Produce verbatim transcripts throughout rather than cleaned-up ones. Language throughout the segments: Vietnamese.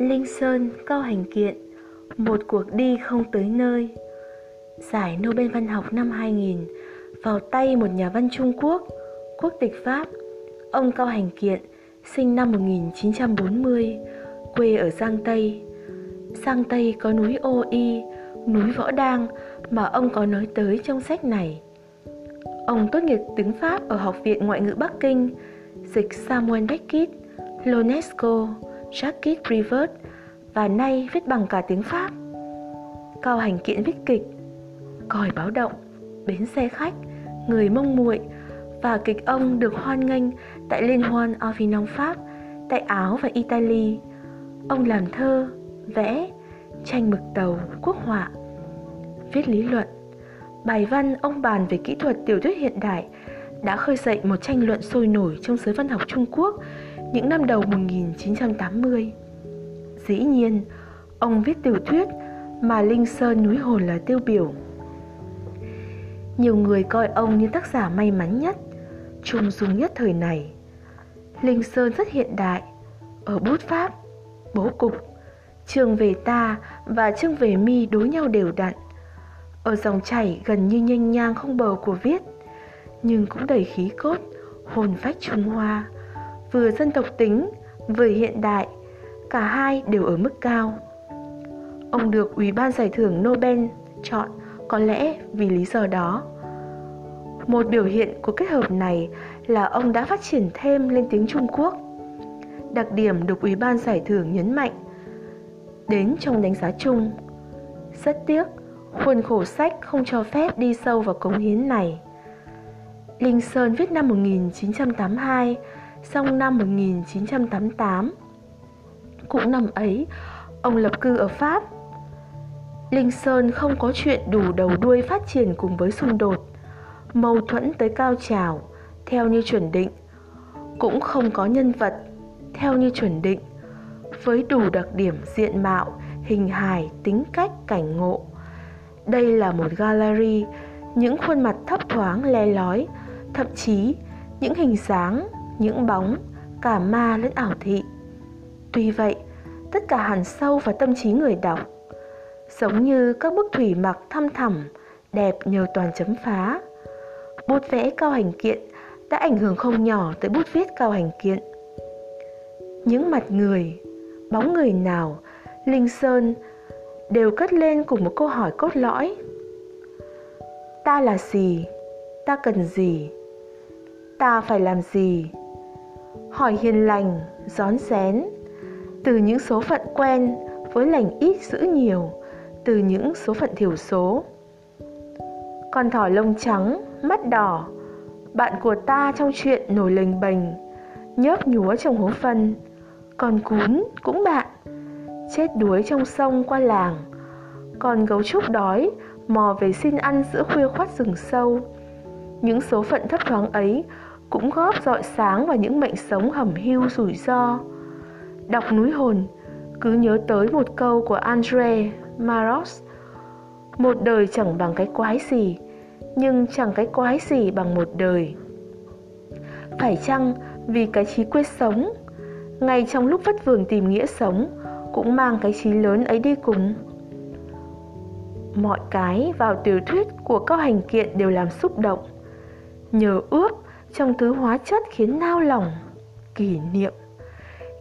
Linh Sơn, Cao Hành Kiện, Một cuộc đi không tới nơi. Giải Nobel văn học năm hai nghìn vào tay một nhà văn Trung Quốc, quốc tịch Pháp. Ông Cao Hành Kiện sinh năm một nghìn chín trăm bốn mươi, quê ở Giang Tây. Giang Tây có núi Ô Y, núi Võ Đang mà ông có nói tới trong sách này. Ông tốt nghiệp tiếng Pháp ở Học viện Ngoại ngữ Bắc Kinh, dịch Samuel Beckett, Ionesco, Jacques Rivert và nay viết bằng cả tiếng Pháp. Cao Hành Kiện viết kịch Còi báo động, Bến xe khách, Người mông muội và kịch ông được hoan nghênh tại Liên Hoan Avignon Pháp, tại Áo và Italy. Ông làm thơ, vẽ, tranh mực tàu, quốc họa, viết lý luận. Bài văn ông bàn về kỹ thuật tiểu thuyết hiện đại đã khơi dậy một tranh luận sôi nổi trong giới văn học Trung Quốc những năm đầu một nghìn chín trăm tám mươi. Dĩ nhiên, ông viết tiểu thuyết mà Linh Sơn núi hồn là tiêu biểu. Nhiều người coi ông như tác giả may mắn nhất, trung dung nhất thời này. Linh Sơn rất hiện đại, ở bút pháp, bố cục, trường về ta và chương về mi đối nhau đều đặn, ở dòng chảy gần như nhanh nhang không bờ của viết, nhưng cũng đầy khí cốt, hồn phách Trung Hoa, vừa dân tộc tính, vừa hiện đại, cả hai đều ở mức cao. Ông được Ủy ban Giải thưởng Nobel chọn có lẽ vì lý do đó. Một biểu hiện của kết hợp này là ông đã phát triển thêm lên tiếng Trung Quốc. Đặc điểm được Ủy ban Giải thưởng nhấn mạnh đến trong đánh giá chung. Rất tiếc, khuôn khổ sách không cho phép đi sâu vào cống hiến này. Linh Sơn viết năm một nghìn chín trăm tám mươi hai, xong năm một nghìn chín trăm tám mươi tám. Cũng năm ấy, ông lập cư ở Pháp. Linh Sơn không có chuyện đủ đầu đuôi phát triển cùng với xung đột, mâu thuẫn tới cao trào, theo như chuẩn định. Cũng không có nhân vật, theo như chuẩn định, với đủ đặc điểm diện mạo, hình hài, tính cách, cảnh ngộ. Đây là một gallery, những khuôn mặt thấp thoáng le lói, thậm chí những hình dáng, những bóng, cả ma lẫn ảo thị. Tuy vậy, tất cả hằn sâu vào tâm trí người đọc, giống như các bức thủy mặc thăm thẳm, đẹp nhờ toàn chấm phá. Bút vẽ Cao Hành Kiện đã ảnh hưởng không nhỏ tới bút viết Cao Hành Kiện. Những mặt người, bóng người nào, Linh Sơn đều cất lên cùng một câu hỏi cốt lõi: ta là gì? Ta cần gì? Ta phải làm gì? Hỏi hiền lành, rón rén, từ những số phận quen với lành ít dữ nhiều, từ những số phận thiểu số. Con thỏ lông trắng, mắt đỏ, bạn của ta trong chuyện nổi lềnh bềnh, nhớp nhúa trong hố phân, con cún cũng bạn, chết đuối trong sông qua làng, con gấu trúc đói mò về xin ăn giữa khuya khoắt rừng sâu. Những số phận thấp thoáng ấy cũng góp rọi sáng vào những mệnh sống hẩm hiu rủi ro. Đọc núi hồn cứ nhớ tới một câu của André Maros: một đời chẳng bằng cái quái gì, nhưng chẳng cái quái gì bằng một đời. Phải chăng vì cái chí quyết sống, ngay trong lúc vất vưởng tìm nghĩa sống, cũng mang cái chí lớn ấy đi cùng? Mọi cái vào tiểu thuyết của Cao Hành Kiện đều làm xúc động, nhờ ướp trong thứ hóa chất khiến nao lòng. Kỷ niệm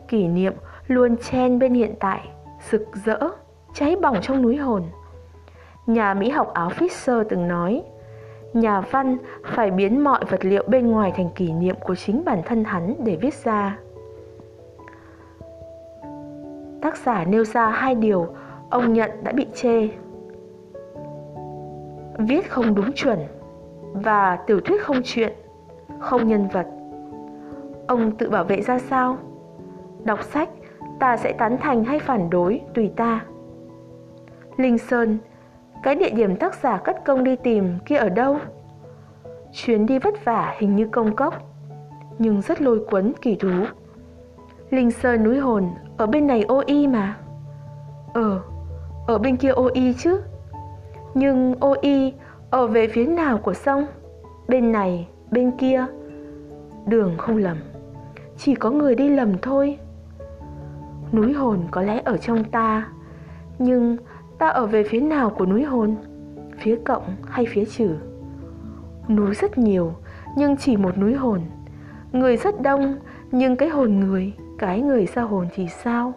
Kỷ niệm luôn chen bên hiện tại, rực rỡ, cháy bỏng trong núi hồn. Nhà mỹ học áo Fisher từng nói, nhà văn phải biến mọi vật liệu bên ngoài thành kỷ niệm của chính bản thân hắn để viết ra. Tác giả nêu ra hai điều ông nhận đã bị chê: viết không đúng chuẩn và tiểu thuyết không chuyện, không nhân vật. Ông tự bảo vệ ra sao? Đọc sách, ta sẽ tán thành hay phản đối tùy ta. Linh Sơn, cái địa điểm tác giả cất công đi tìm kia ở đâu? Chuyến đi vất vả hình như công cốc, nhưng rất lôi cuốn kỳ thú. Linh Sơn núi hồn ở bên này Ô Y mà. Ờ, ở bên kia Ô Y chứ. Nhưng Ô Y ở về phía nào của sông? Bên này, bên kia. Đường không lầm, chỉ có người đi lầm thôi. Núi hồn có lẽ ở trong ta, nhưng ta ở về phía nào của núi hồn? Phía cộng hay phía trừ? Núi rất nhiều, nhưng chỉ một núi hồn. Người rất đông, nhưng cái hồn người, cái người ra hồn thì sao?